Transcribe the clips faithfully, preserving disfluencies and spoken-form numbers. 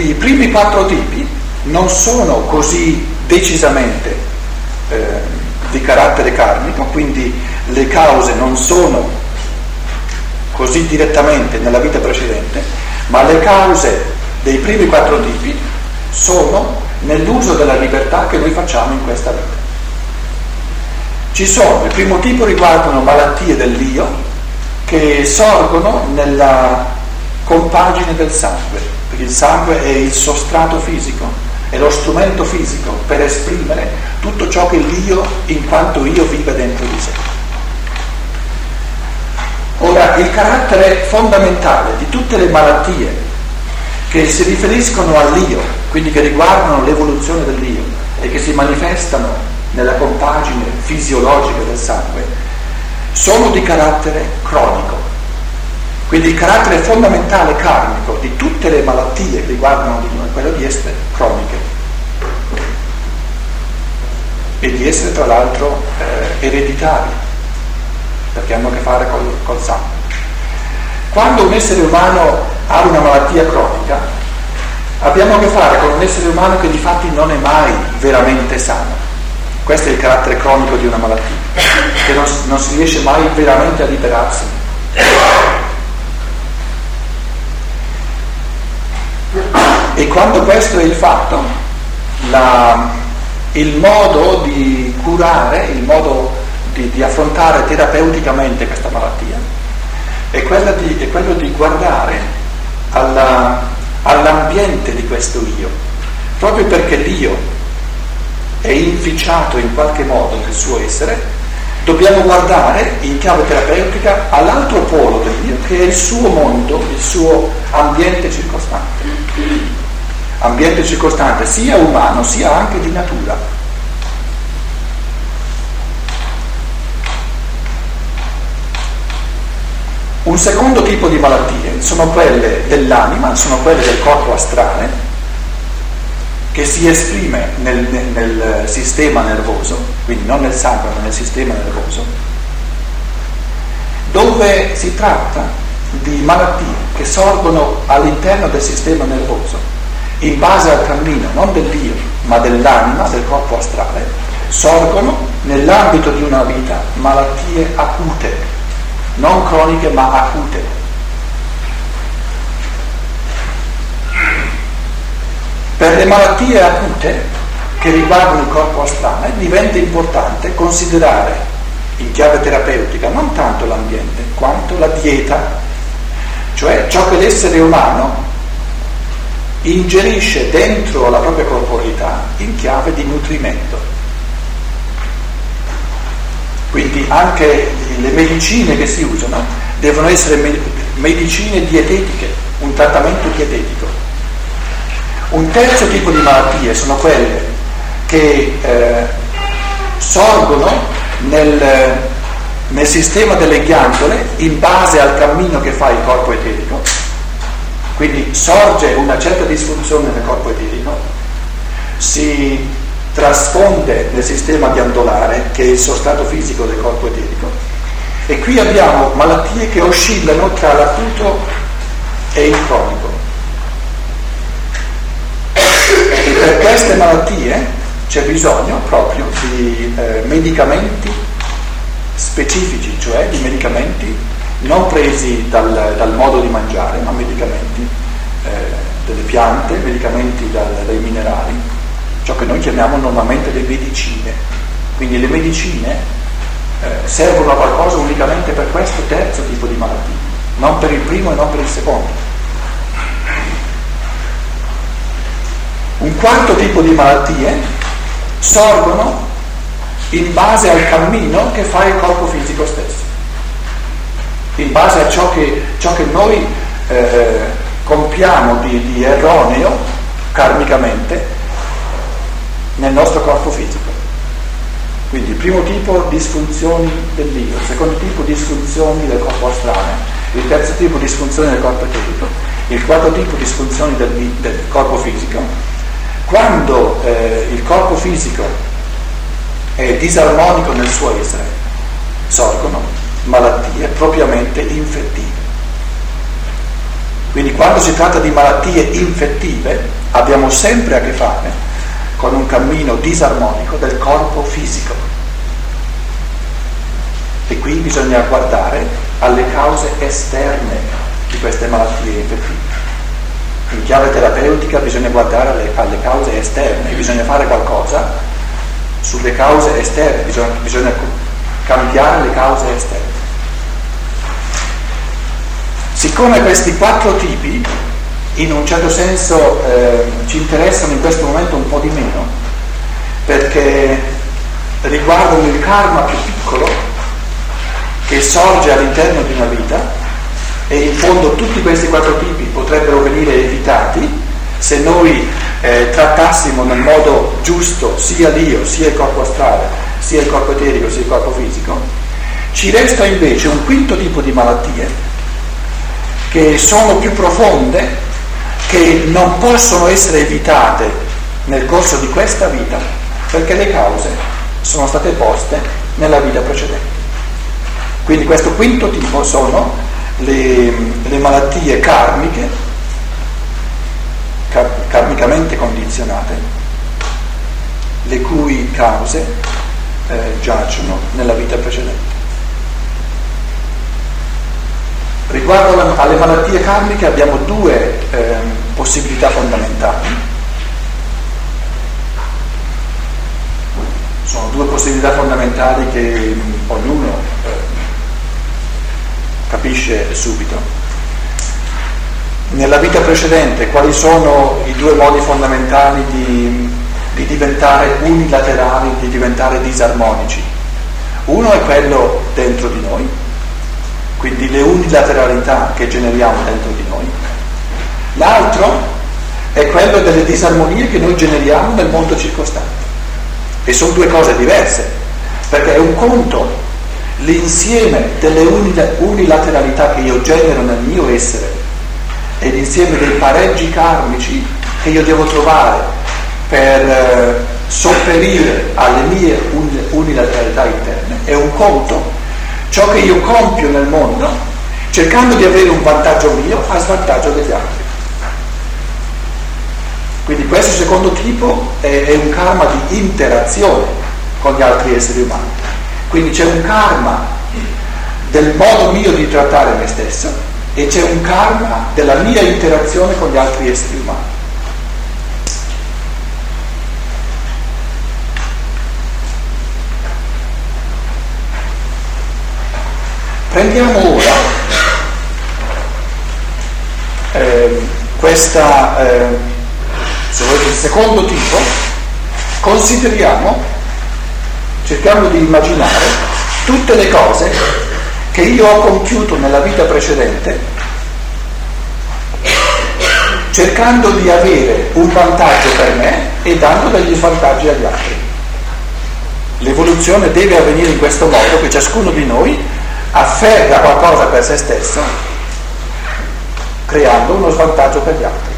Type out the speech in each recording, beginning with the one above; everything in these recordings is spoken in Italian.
i primi quattro tipi non sono così decisamente eh, di carattere karmico, quindi le cause non sono così direttamente nella vita precedente, ma le cause dei primi quattro tipi sono nell'uso della libertà che noi facciamo in questa vita. Ci sono, il primo tipo riguardano malattie dell'io che sorgono nella compagine del sangue, perché il sangue è il sostrato fisico, è lo strumento fisico per esprimere tutto ciò che l'io in quanto io vive dentro di sé. Ora, il carattere fondamentale di tutte le malattie che si riferiscono all'io, quindi che riguardano l'evoluzione dell'io e che si manifestano nella compagine fisiologica del sangue, sono di carattere cronico. Quindi il carattere fondamentale karmico di tutte le malattie che riguardano l'io è quello di essere croniche e di essere tra l'altro eh, ereditarie, perché hanno a che fare col, col sangue. Quando un essere umano ha una malattia cronica, abbiamo a che fare con un essere umano che di fatti non è mai veramente sano. Questo è il carattere cronico di una malattia, che non, non si riesce mai veramente a liberarsi. E quando questo è il fatto, la, il modo di curare, il modo Di, di affrontare terapeuticamente questa malattia è, quella di, è quello di guardare alla, all'ambiente di questo io, proprio perché l'io è inficiato in qualche modo nel suo essere. Dobbiamo guardare in chiave terapeutica all'altro polo dell'io, che è il suo mondo, il suo ambiente circostante ambiente circostante sia umano sia anche di natura. Un secondo tipo di malattie sono quelle dell'anima, sono quelle del corpo astrale, che si esprime nel, nel, nel sistema nervoso, quindi non nel sangue ma nel sistema nervoso, dove si tratta di malattie che sorgono all'interno del sistema nervoso, in base al cammino, non dell'io, ma dell'anima, del corpo astrale, sorgono nell'ambito di una vita malattie acute, non croniche ma acute. Per le malattie acute che riguardano il corpo astrale diventa importante considerare in chiave terapeutica non tanto l'ambiente quanto la dieta, cioè ciò che l'essere umano ingerisce dentro la propria corporeità in chiave di nutrimento. Quindi anche le medicine che si usano devono essere medicine dietetiche, un trattamento dietetico. Un terzo tipo di malattie sono quelle che eh, sorgono nel, nel sistema delle ghiandole in base al cammino che fa il corpo eterico. Quindi sorge una certa disfunzione nel corpo eterico, si trasfonde nel sistema ghiandolare, che è il sostrato fisico del corpo eterico, e qui abbiamo malattie che oscillano tra l'acuto e il cronico. E per queste malattie c'è bisogno proprio di eh, medicamenti specifici, cioè di medicamenti non presi dal, dal modo di mangiare, ma medicamenti eh, delle piante, medicamenti dal, dai minerali, ciò che noi chiamiamo normalmente le medicine. Quindi le medicine eh, servono a qualcosa unicamente per questo terzo tipo di malattie, non per il primo e non per il secondo. Un quarto tipo di malattie sorgono in base al cammino che fa il corpo fisico stesso, in base a ciò che, ciò che noi eh, compiamo di, di erroneo karmicamente nel nostro corpo fisico. Quindi il primo tipo disfunzioni dell'io, il secondo tipo disfunzioni del corpo astrale, il terzo tipo disfunzioni del corpo eterico, il quarto tipo disfunzioni del, del corpo fisico. Quando eh, il corpo fisico è disarmonico nel suo essere, sorgono malattie propriamente infettive. Quindi quando si tratta di malattie infettive abbiamo sempre a che fare con un cammino disarmonico del corpo fisico. E qui bisogna guardare alle cause esterne di queste malattie infettive. In chiave terapeutica bisogna guardare alle, alle cause esterne, bisogna fare qualcosa sulle cause esterne, bisogna, bisogna cambiare le cause esterne. Siccome questi quattro tipi in un certo senso eh, ci interessano in questo momento un po' di meno, perché riguardano il karma più piccolo che sorge all'interno di una vita, e in fondo tutti questi quattro tipi potrebbero venire evitati se noi eh, trattassimo nel modo giusto sia l'io, sia il corpo astrale, sia il corpo eterico, sia il corpo fisico. Ci resta invece un quinto tipo di malattie che sono più profonde, che non possono essere evitate nel corso di questa vita, perché le cause sono state poste nella vita precedente. Quindi questo quinto tipo sono le, le malattie karmiche, car- karmicamente condizionate, le cui cause eh, giacciono nella vita precedente. Riguardo alle malattie karmiche abbiamo due eh, possibilità fondamentali. Sono due possibilità fondamentali che ognuno eh, capisce subito. Nella vita precedente, quali sono i due modi fondamentali di, di diventare unilaterali, di diventare disarmonici? Uno è quello dentro di noi, quindi le unilateralità che generiamo dentro di noi. L'altro è quello delle disarmonie che noi generiamo nel mondo circostante. E sono due cose diverse, perché è un conto l'insieme delle unilateralità che io genero nel mio essere e l'insieme dei pareggi karmici che io devo trovare per sopperire alle mie unilateralità interne. È un conto ciò che io compio nel mondo cercando di avere un vantaggio mio a svantaggio degli altri. Quindi questo secondo tipo è, è un karma di interazione con gli altri esseri umani. Quindi c'è un karma del modo mio di trattare me stesso e c'è un karma della mia interazione con gli altri esseri umani. Prendiamo ora eh, questa, eh, se volete, il secondo tipo, consideriamo, cerchiamo di immaginare tutte le cose che io ho compiuto nella vita precedente, cercando di avere un vantaggio per me e dando degli svantaggi agli altri. L'evoluzione deve avvenire in questo modo, che ciascuno di noi afferra qualcosa per se stesso creando uno svantaggio per gli altri.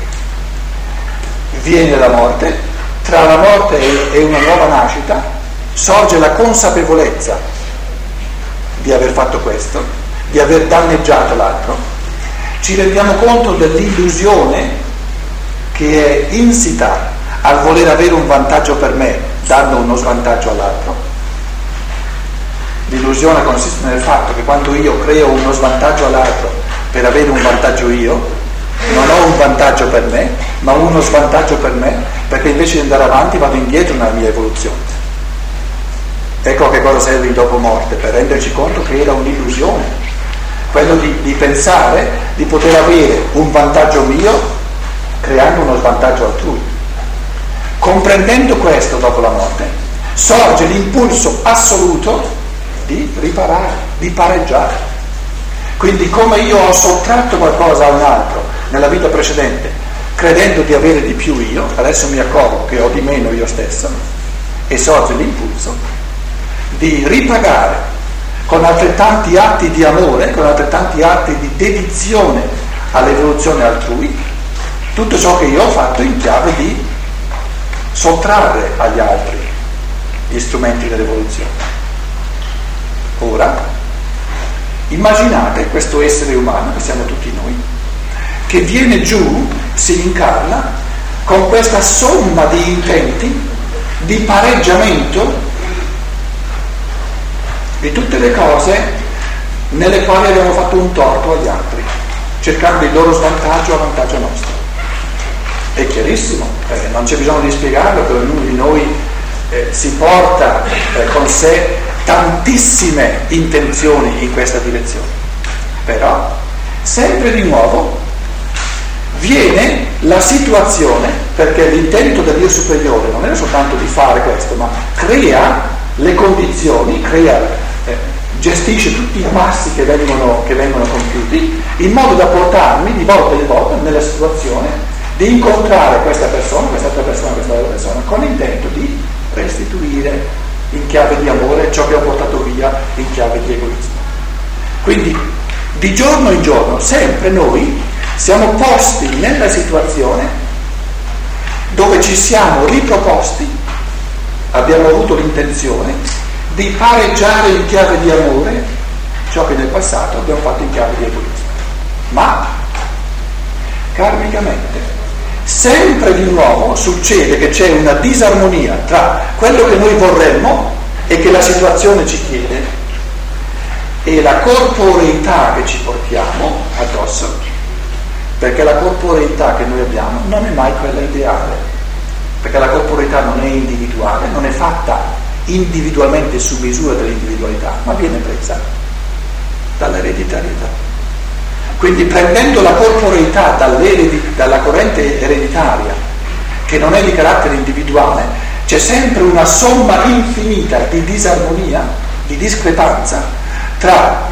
Viene la morte, tra la morte e una nuova nascita sorge la consapevolezza di aver fatto questo, di aver danneggiato l'altro. Ci rendiamo conto dell'illusione che è insita al voler avere un vantaggio per me dando uno svantaggio all'altro. L'illusione consiste nel fatto che quando io creo uno svantaggio all'altro per avere un vantaggio io, non ho un vantaggio per me, ma uno svantaggio per me, perché invece di andare avanti vado indietro nella mia evoluzione. Ecco a che cosa serve il dopo morte, per renderci conto che era un'illusione, quello di, di pensare di poter avere un vantaggio mio creando uno svantaggio altrui. Comprendendo questo dopo la morte, sorge l'impulso assoluto di riparare, di pareggiare. Quindi come io ho sottratto qualcosa a un altro nella vita precedente, credendo di avere di più io, adesso mi accorgo che ho di meno io stesso e sorge l'impulso di ripagare con altrettanti atti di amore, con altrettanti atti di dedizione all'evoluzione altrui, tutto ciò che io ho fatto in chiave di sottrarre agli altri gli strumenti dell'evoluzione. Ora, immaginate questo essere umano che siamo tutti noi, che viene giù, si incarna con questa somma di intenti, di pareggiamento di tutte le cose nelle quali abbiamo fatto un torto agli altri, cercando il loro svantaggio a vantaggio nostro. È chiarissimo, eh, non c'è bisogno di spiegarlo, perché ognuno di noi eh, si porta eh, con sé tantissime intenzioni in questa direzione. Però, sempre di nuovo, viene la situazione, perché l'intento dell'io superiore non era soltanto di fare questo, ma crea le condizioni, crea, eh, gestisce tutti i passi che vengono, che vengono compiuti, in modo da portarmi di volta in volta nella situazione di incontrare questa persona, quest'altra persona, quest'altra persona, con l'intento di restituire in chiave di amore ciò che ho portato via in chiave di egoismo. Quindi, di giorno in giorno, sempre noi siamo posti nella situazione dove ci siamo riproposti, abbiamo avuto l'intenzione di pareggiare in chiave di amore ciò che nel passato abbiamo fatto in chiave di egoismo. Ma, karmicamente, sempre di nuovo succede che c'è una disarmonia tra quello che noi vorremmo e che la situazione ci chiede e la corporeità che ci portiamo addosso, perché la corporeità che noi abbiamo non è mai quella ideale, perché la corporeità non è individuale, non è fatta individualmente su misura dell'individualità, ma viene presa dall'ereditarietà. Quindi, prendendo la corporeità dalla corrente ereditaria, che non è di carattere individuale, c'è sempre una somma infinita di disarmonia, di discrepanza tra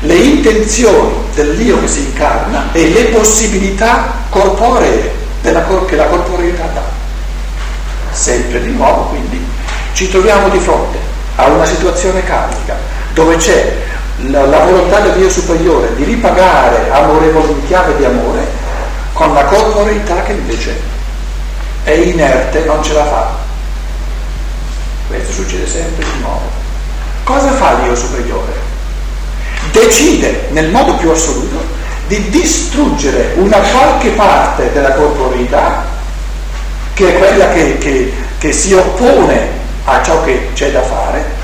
le intenzioni dell'io che si incarna e le possibilità corporee della cor- che la corporeità dà. Sempre di nuovo, quindi, ci troviamo di fronte a una situazione karmica dove c'è La, la volontà del Dio superiore di ripagare amorevoli in chiave di amore con la corporeità che invece è inerte, non ce la fa. Questo succede sempre di nuovo. Cosa fa l'Io superiore? Decide nel modo più assoluto di distruggere una qualche parte della corporeità, che è quella che, che, che si oppone a ciò che c'è da fare.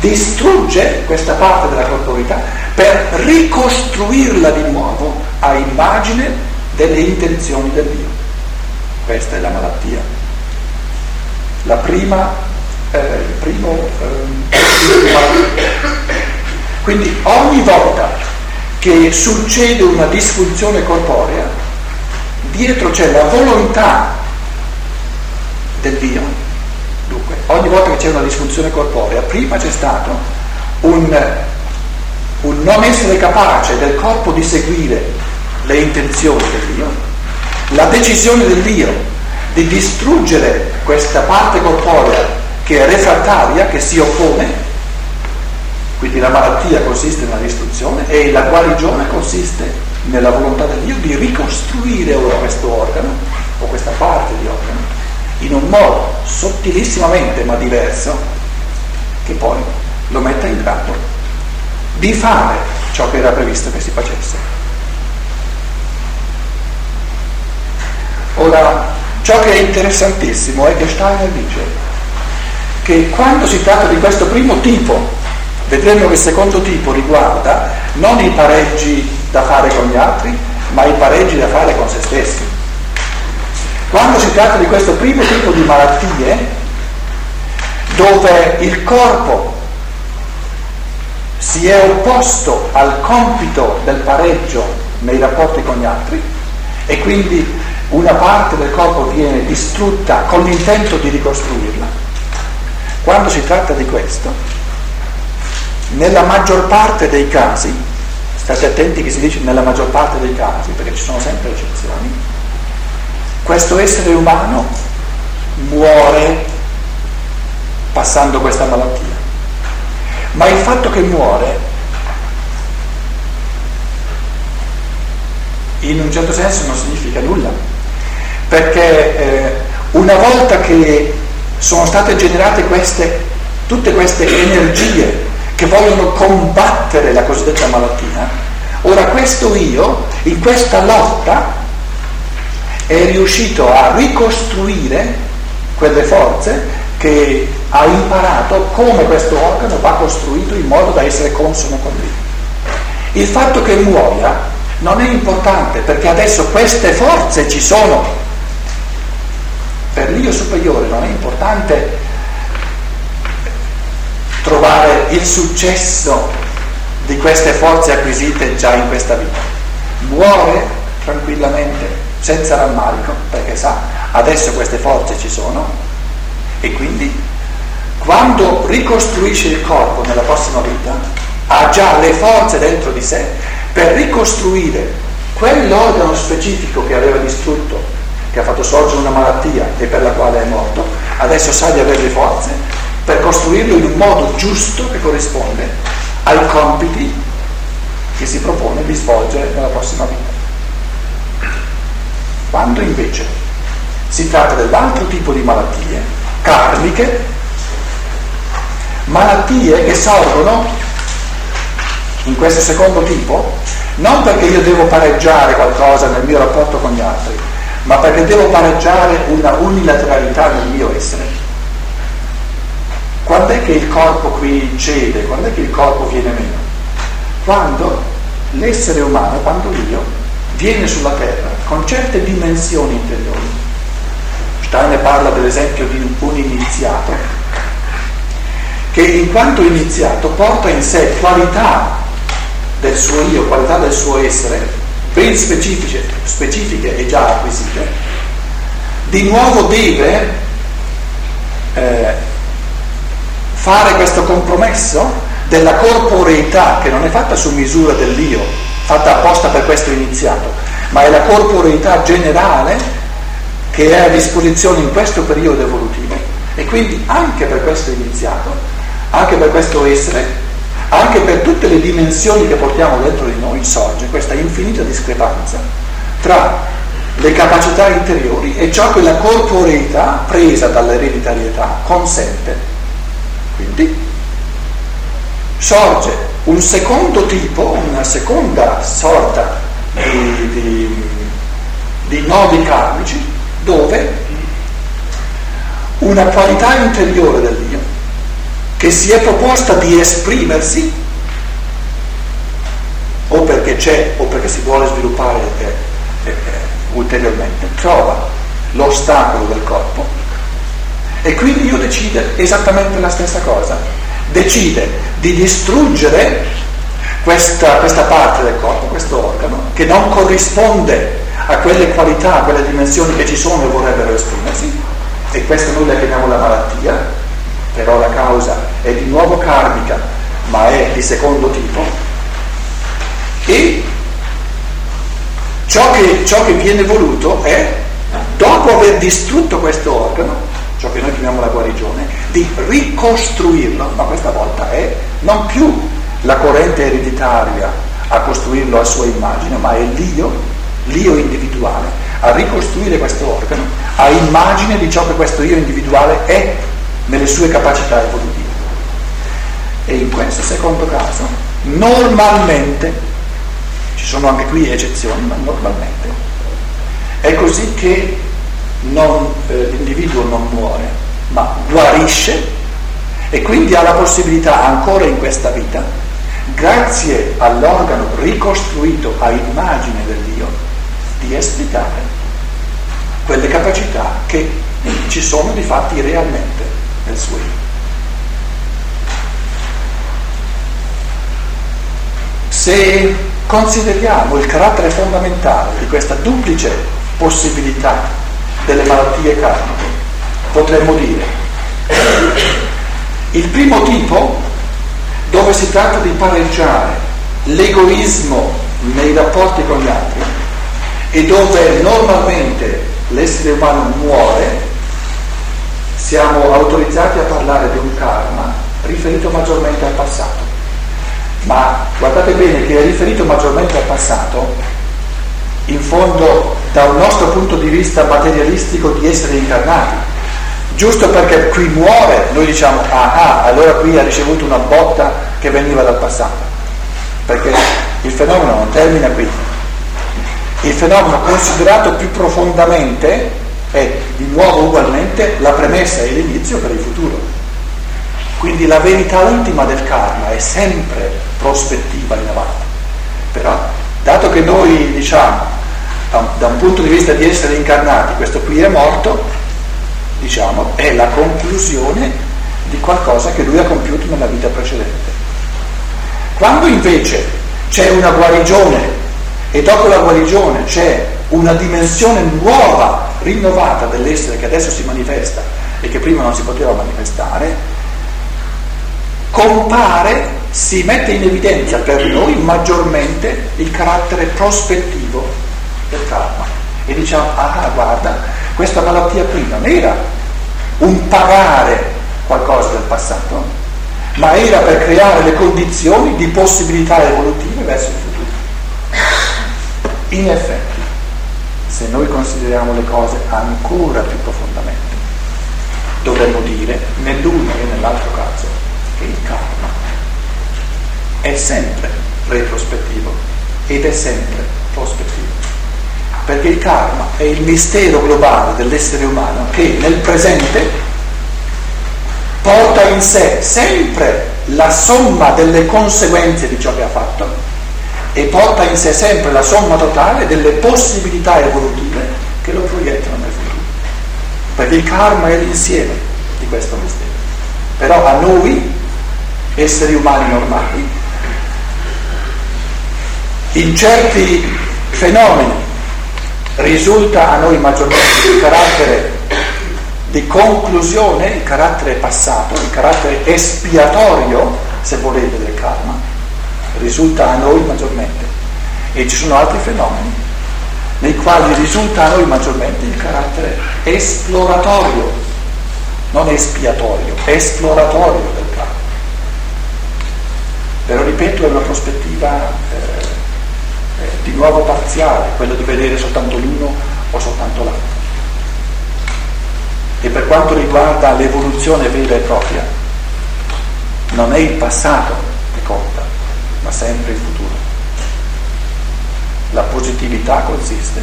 Distrugge questa parte della corporeità per ricostruirla di nuovo a immagine delle intenzioni del Dio. Questa è la malattia. La prima, eh, il primo. Eh, Quindi ogni volta che succede una disfunzione corporea, dietro c'è la volontà del Dio. Dunque, ogni volta che c'è una disfunzione corporea, prima c'è stato un, un non essere capace del corpo di seguire le intenzioni dell'io, la decisione dell'io di distruggere questa parte corporea che è refrattaria, che si oppone. Quindi la malattia consiste nella distruzione e la guarigione consiste nella volontà dell'io di ricostruire ora questo organo o questa parte di organo in un modo sottilissimamente ma diverso, che poi lo metta in grado di fare ciò che era previsto che si facesse. Ora, ciò che è interessantissimo è che Steiner dice che quando si tratta di questo primo tipo, vedremo che il secondo tipo riguarda non i pareggi da fare con gli altri, ma i pareggi da fare con se stessi. Quando si tratta di questo primo tipo di malattie, dove il corpo si è opposto al compito del pareggio nei rapporti con gli altri e quindi una parte del corpo viene distrutta con l'intento di ricostruirla, quando si tratta di questo, nella maggior parte dei casi, state attenti che si dice nella maggior parte dei casi, perché ci sono sempre eccezioni, questo essere umano muore passando questa malattia. Ma il fatto che muore, in un certo senso, non significa nulla, perché eh, una volta che sono state generate queste, tutte queste energie che vogliono combattere la cosiddetta malattia, ora questo io, in questa lotta, è riuscito a ricostruire quelle forze che ha imparato come questo organo va costruito in modo da essere consono con lui. Il fatto che muoia non è importante, perché adesso queste forze ci sono. Per l'io superiore non è importante trovare il successo di queste forze acquisite già in questa vita. Muore tranquillamente, senza rammarico, perché sa, adesso queste forze ci sono. E quindi quando ricostruisce il corpo nella prossima vita ha già le forze dentro di sé per ricostruire quell'organo specifico che aveva distrutto, che ha fatto sorgere una malattia e per la quale è morto. Adesso sa di avere le forze per costruirlo in un modo giusto che corrisponde ai compiti che si propone di svolgere nella prossima vita. Quando invece si tratta dell'altro tipo di malattie karmiche, malattie che sorgono in questo secondo tipo non perché io devo pareggiare qualcosa nel mio rapporto con gli altri, ma perché devo pareggiare una unilateralità nel mio essere. Quando è che il corpo qui cede? Quando è che il corpo viene meno? Quando l'essere umano, quando io, viene sulla terra con certe dimensioni interiori. Steiner parla per esempio di un iniziato che in quanto iniziato porta in sé qualità del suo io, qualità del suo essere ben specifiche, specifiche e già acquisite. Di nuovo deve eh, fare questo compromesso della corporeità, che non è fatta su misura dell'io, fatta apposta per questo iniziato, ma è la corporeità generale che è a disposizione in questo periodo evolutivo. E quindi anche per questo iniziato, anche per questo essere, anche per tutte le dimensioni che portiamo dentro di noi sorge questa infinita discrepanza tra le capacità interiori e ciò che la corporeità presa dall'ereditarietà consente. Quindi sorge un secondo tipo, una seconda sorta di, di, di nodi karmici, dove una qualità interiore dell'io che si è proposta di esprimersi o perché c'è o perché si vuole sviluppare eh, eh, ulteriormente, trova l'ostacolo del corpo e quindi io decido esattamente la stessa cosa, decide di distruggere questa, questa parte del corpo, questo organo che non corrisponde a quelle qualità, a quelle dimensioni che ci sono e vorrebbero esprimersi, e questa noi la chiamiamo la malattia, però la causa è di nuovo karmica, ma è di secondo tipo. E ciò che, ciò che viene voluto è, dopo aver distrutto questo organo, ciò che noi chiamiamo la guarigione, di ricostruirlo, ma questa volta è non più la corrente ereditaria a costruirlo a sua immagine, ma è l'io, l'io individuale, a ricostruire questo organo a immagine di ciò che questo io individuale è nelle sue capacità evolutive. E in questo secondo caso normalmente, ci sono anche qui eccezioni, ma normalmente è così che non, eh, l'individuo non muore ma guarisce, e quindi ha la possibilità ancora in questa vita, grazie all'organo ricostruito a immagine dell'io, di esplicare quelle capacità che ci sono di fatti realmente nel suo io. Se consideriamo il carattere fondamentale di questa duplice possibilità delle malattie karmiche, potremmo dire il primo tipo, dove si tratta di pareggiare l'egoismo nei rapporti con gli altri e dove normalmente l'essere umano muore, siamo autorizzati a parlare di un karma riferito maggiormente al passato. Ma guardate bene che è riferito maggiormente al passato, in fondo da un nostro punto di vista materialistico di essere incarnati. Giusto perché qui muore, noi diciamo, ah ah, allora qui ha ricevuto una botta che veniva dal passato. Perché il fenomeno non termina qui. Il fenomeno considerato più profondamente è di nuovo ugualmente la premessa e l'inizio per il futuro. Quindi la verità ultima del karma è sempre prospettiva in avanti. Però, dato che noi diciamo, da, da un punto di vista di essere incarnati, questo qui è morto, diciamo, è la conclusione di qualcosa che lui ha compiuto nella vita precedente. Quando invece c'è una guarigione e dopo la guarigione c'è una dimensione nuova, rinnovata dell'essere che adesso si manifesta e che prima non si poteva manifestare, compare, si mette in evidenza per noi maggiormente il carattere prospettivo del karma e diciamo, ah guarda, questa malattia qui non era un pagare qualcosa del passato, ma era per creare le condizioni di possibilità evolutive verso il futuro. In effetti, se noi consideriamo le cose ancora più profondamente, dovremmo dire nell'uno e nell'altro caso che il karma è sempre retrospettivo ed è sempre prospettivo, perché il karma è il mistero globale dell'essere umano che nel presente porta in sé sempre la somma delle conseguenze di ciò che ha fatto e porta in sé sempre la somma totale delle possibilità evolutive che lo proiettano nel futuro, perché il karma è l'insieme di questo mistero. Però a noi esseri umani normali, in certi fenomeni risulta a noi maggiormente il carattere di conclusione, il carattere passato, il carattere espiatorio, se volete, del karma, risulta a noi maggiormente. E ci sono altri fenomeni nei quali risulta a noi maggiormente il carattere esploratorio, non espiatorio, esploratorio del karma. Però ripeto, è una prospettiva eh, eh, di nuovo parziale, quello di vedere soltanto l'uno o soltanto l'altro. E per quanto riguarda l'evoluzione vera e propria, non è il passato che conta, ma sempre il futuro. La positività consiste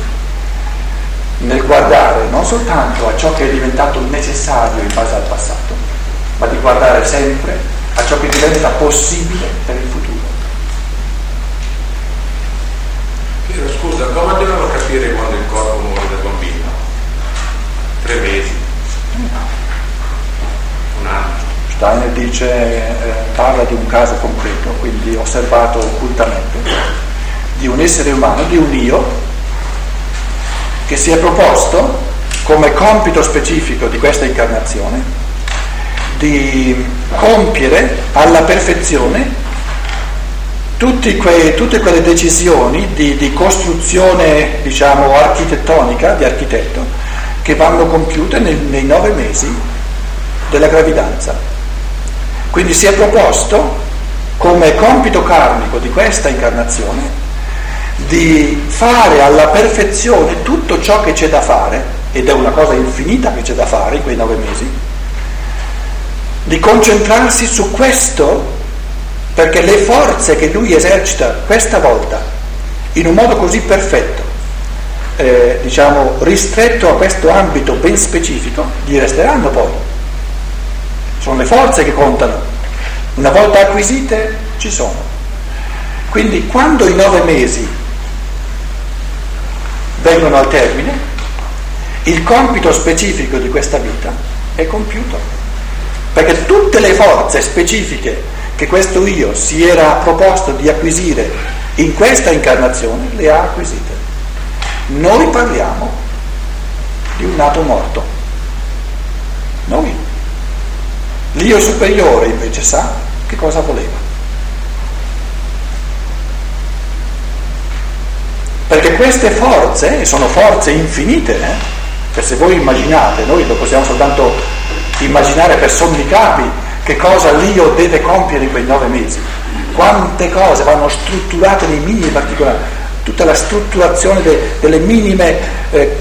nel guardare non soltanto a ciò che è diventato necessario in base al passato, ma di guardare sempre a ciò che diventa possibile per il futuro. Piero, scusa, come dobbiamo capire quando il corpo muore da bambino? Tre mesi? Un anno? Steiner dice, eh, parla di un caso concreto, quindi osservato occultamente, di un essere umano, di un io, che si è proposto come compito specifico di questa incarnazione di compiere alla perfezione tutti que, tutte quelle decisioni di, di costruzione, diciamo, architettonica, di architetto, che vanno compiute nel, nei nove mesi della gravidanza. Quindi si è proposto come compito karmico di questa incarnazione di fare alla perfezione tutto ciò che c'è da fare, ed è una cosa infinita che c'è da fare in quei nove mesi, di concentrarsi su questo, perché le forze che lui esercita questa volta in un modo così perfetto, eh, diciamo ristretto a questo ambito ben specifico, gli resteranno poi. Sono le forze che contano, una volta acquisite ci sono. Quindi quando i nove mesi vengono al termine, il compito specifico di questa vita è compiuto, perché tutte le forze specifiche che questo io si era proposto di acquisire in questa incarnazione le ha acquisite. Noi parliamo di un nato morto. Noi. L'io superiore invece sa che cosa voleva. Perché queste forze sono forze infinite, eh? Che se voi immaginate, noi lo possiamo soltanto immaginare per sommi capi che cosa l'io deve compiere in quei nove mesi, quante cose vanno strutturate nei minimi particolari, tutta la strutturazione de, delle minime eh,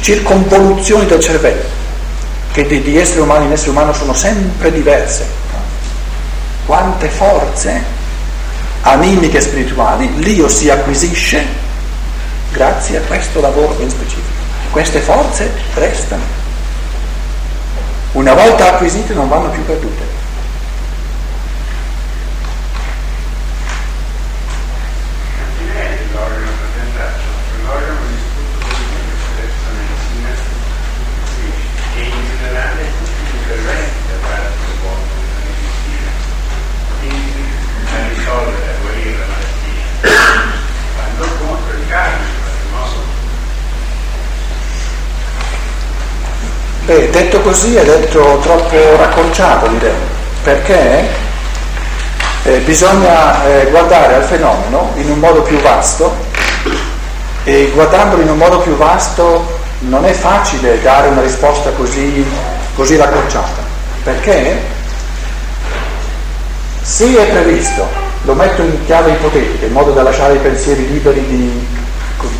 circonvoluzioni del cervello, che di, di essere umano in essere umano sono sempre diverse. Quante forze animiche e spirituali l'io si acquisisce grazie a questo lavoro ben specifico. Queste forze restano. Una volta acquisite non vanno più perdute. Beh, detto così è detto troppo racconciato, direi, perché eh, bisogna eh, guardare al fenomeno in un modo più vasto, e guardandolo in un modo più vasto non è facile dare una risposta così, così racconciata, perché se è previsto, lo metto in chiave ipotetica in modo da lasciare i pensieri liberi di,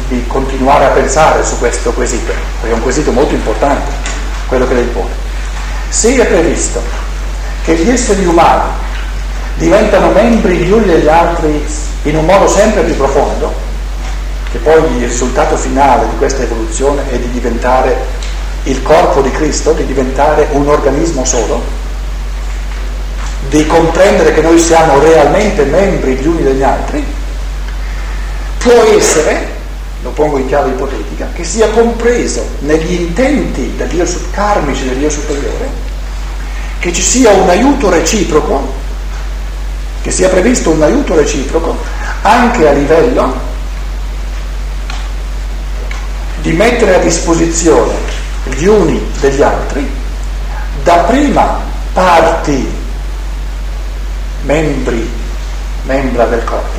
di continuare a pensare su questo quesito, perché è un quesito molto importante quello che le impone. Se è previsto che gli esseri umani diventano membri gli uni degli altri in un modo sempre più profondo, che poi il risultato finale di questa evoluzione è di diventare il corpo di Cristo, di diventare un organismo solo, di comprendere che noi siamo realmente membri gli uni degli altri, può essere, lo pongo in chiave ipotetica, che sia compreso negli intenti dell'io karmici dell'io superiore, che ci sia un aiuto reciproco, che sia previsto un aiuto reciproco anche a livello di mettere a disposizione gli uni degli altri, da prima parti membri, membra del corpo.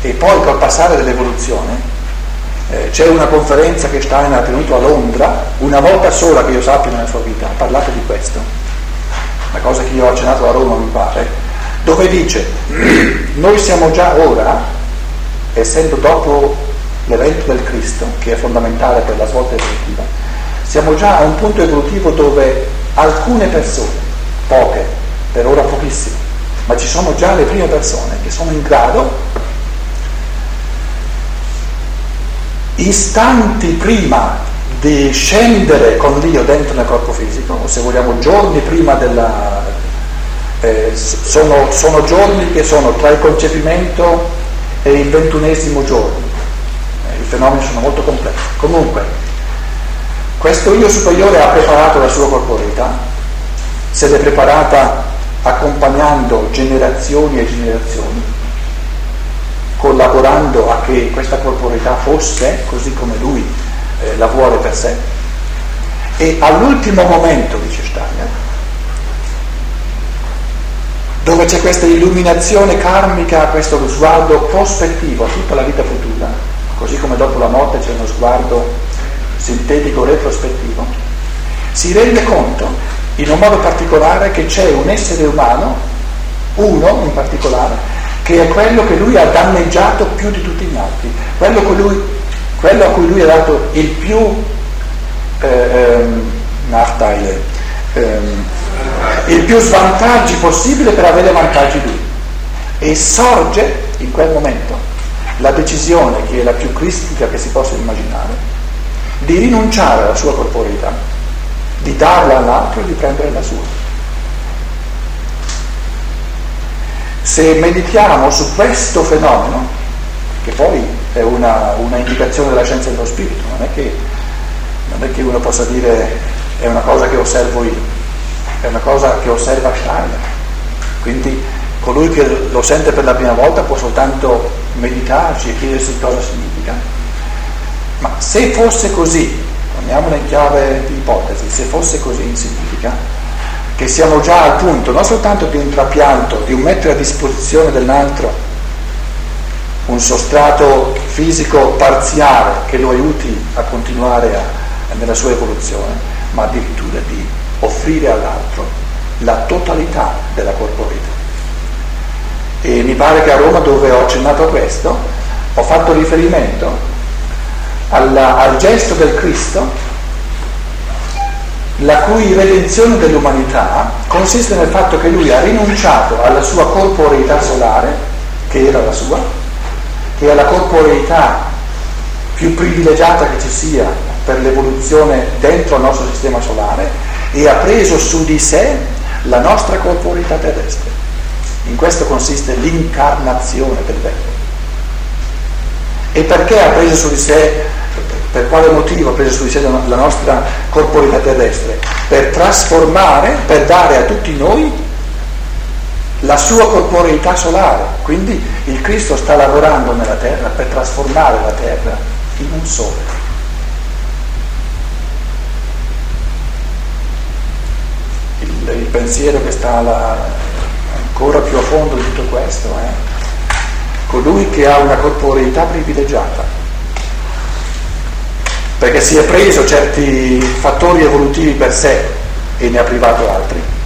E poi col passare dell'evoluzione eh, c'è una conferenza che Steiner ha tenuto a Londra, una volta sola che io sappia nella sua vita, ha parlato di questo, una cosa che io ho accennato a Roma mi pare, dove dice: noi siamo già ora, essendo dopo l'evento del Cristo che è fondamentale per la svolta evolutiva, siamo già a un punto evolutivo dove alcune persone, poche, per ora pochissime, ma ci sono già le prime persone che sono in grado, istanti prima di scendere con l'io dentro nel corpo fisico, o se vogliamo giorni prima della eh, sono, sono giorni che sono tra il concepimento e il ventunesimo giorno, eh, i fenomeni sono molto complessi. Comunque questo io superiore ha preparato la sua corporeità, se l'è preparata accompagnando generazioni e generazioni, collaborando a che questa corporeità fosse così come lui eh, la vuole per sé, e all'ultimo momento, dice Steiner, dove c'è questa illuminazione karmica, questo sguardo prospettivo a tutta la vita futura, così come dopo la morte c'è uno sguardo sintetico retrospettivo, si rende conto in un modo particolare che c'è un essere umano, uno in particolare, che è quello che lui ha danneggiato più di tutti gli altri, quello, con lui, quello a cui lui ha dato il più ehm, Nachteile, ehm, il più svantaggi possibile per avere vantaggi lui. E sorge in quel momento la decisione, che è la più cristica che si possa immaginare, di rinunciare alla sua corporeità, di darla all'altro e di prendere la sua. Se meditiamo su questo fenomeno, che poi è una, una indicazione della scienza dello spirito, non è, che, non è che uno possa dire è una cosa che osservo io, è una cosa che osserva Steiner, quindi colui che lo sente per la prima volta può soltanto meditarci e chiedersi cosa significa. Ma se fosse così, poniamolo in chiave di ipotesi, se fosse così significa che siamo già al punto non soltanto di un trapianto, di un mettere a disposizione dell'altro un sostrato fisico parziale che lo aiuti a continuare a, nella sua evoluzione, ma addirittura di offrire all'altro la totalità della corporeità. E mi pare che a Roma, dove ho accennato a questo, ho fatto riferimento alla, al gesto del Cristo, la cui redenzione dell'umanità consiste nel fatto che lui ha rinunciato alla sua corporeità solare, che era la sua, che è la corporeità più privilegiata che ci sia per l'evoluzione dentro il nostro sistema solare, e ha preso su di sé la nostra corporeità terrestre. In questo consiste l'incarnazione del Verbo. E perché ha preso su di sé, per quale motivo ha preso su di sé la nostra corporeità terrestre? Per trasformare, per dare a tutti noi la sua corporeità solare. Quindi il Cristo sta lavorando nella terra per trasformare la terra in un sole. Il, il pensiero che sta alla, ancora più a fondo di tutto questo è eh? colui che ha una corporeità privilegiata, perché si è preso certi fattori evolutivi per sé e ne ha privato altri.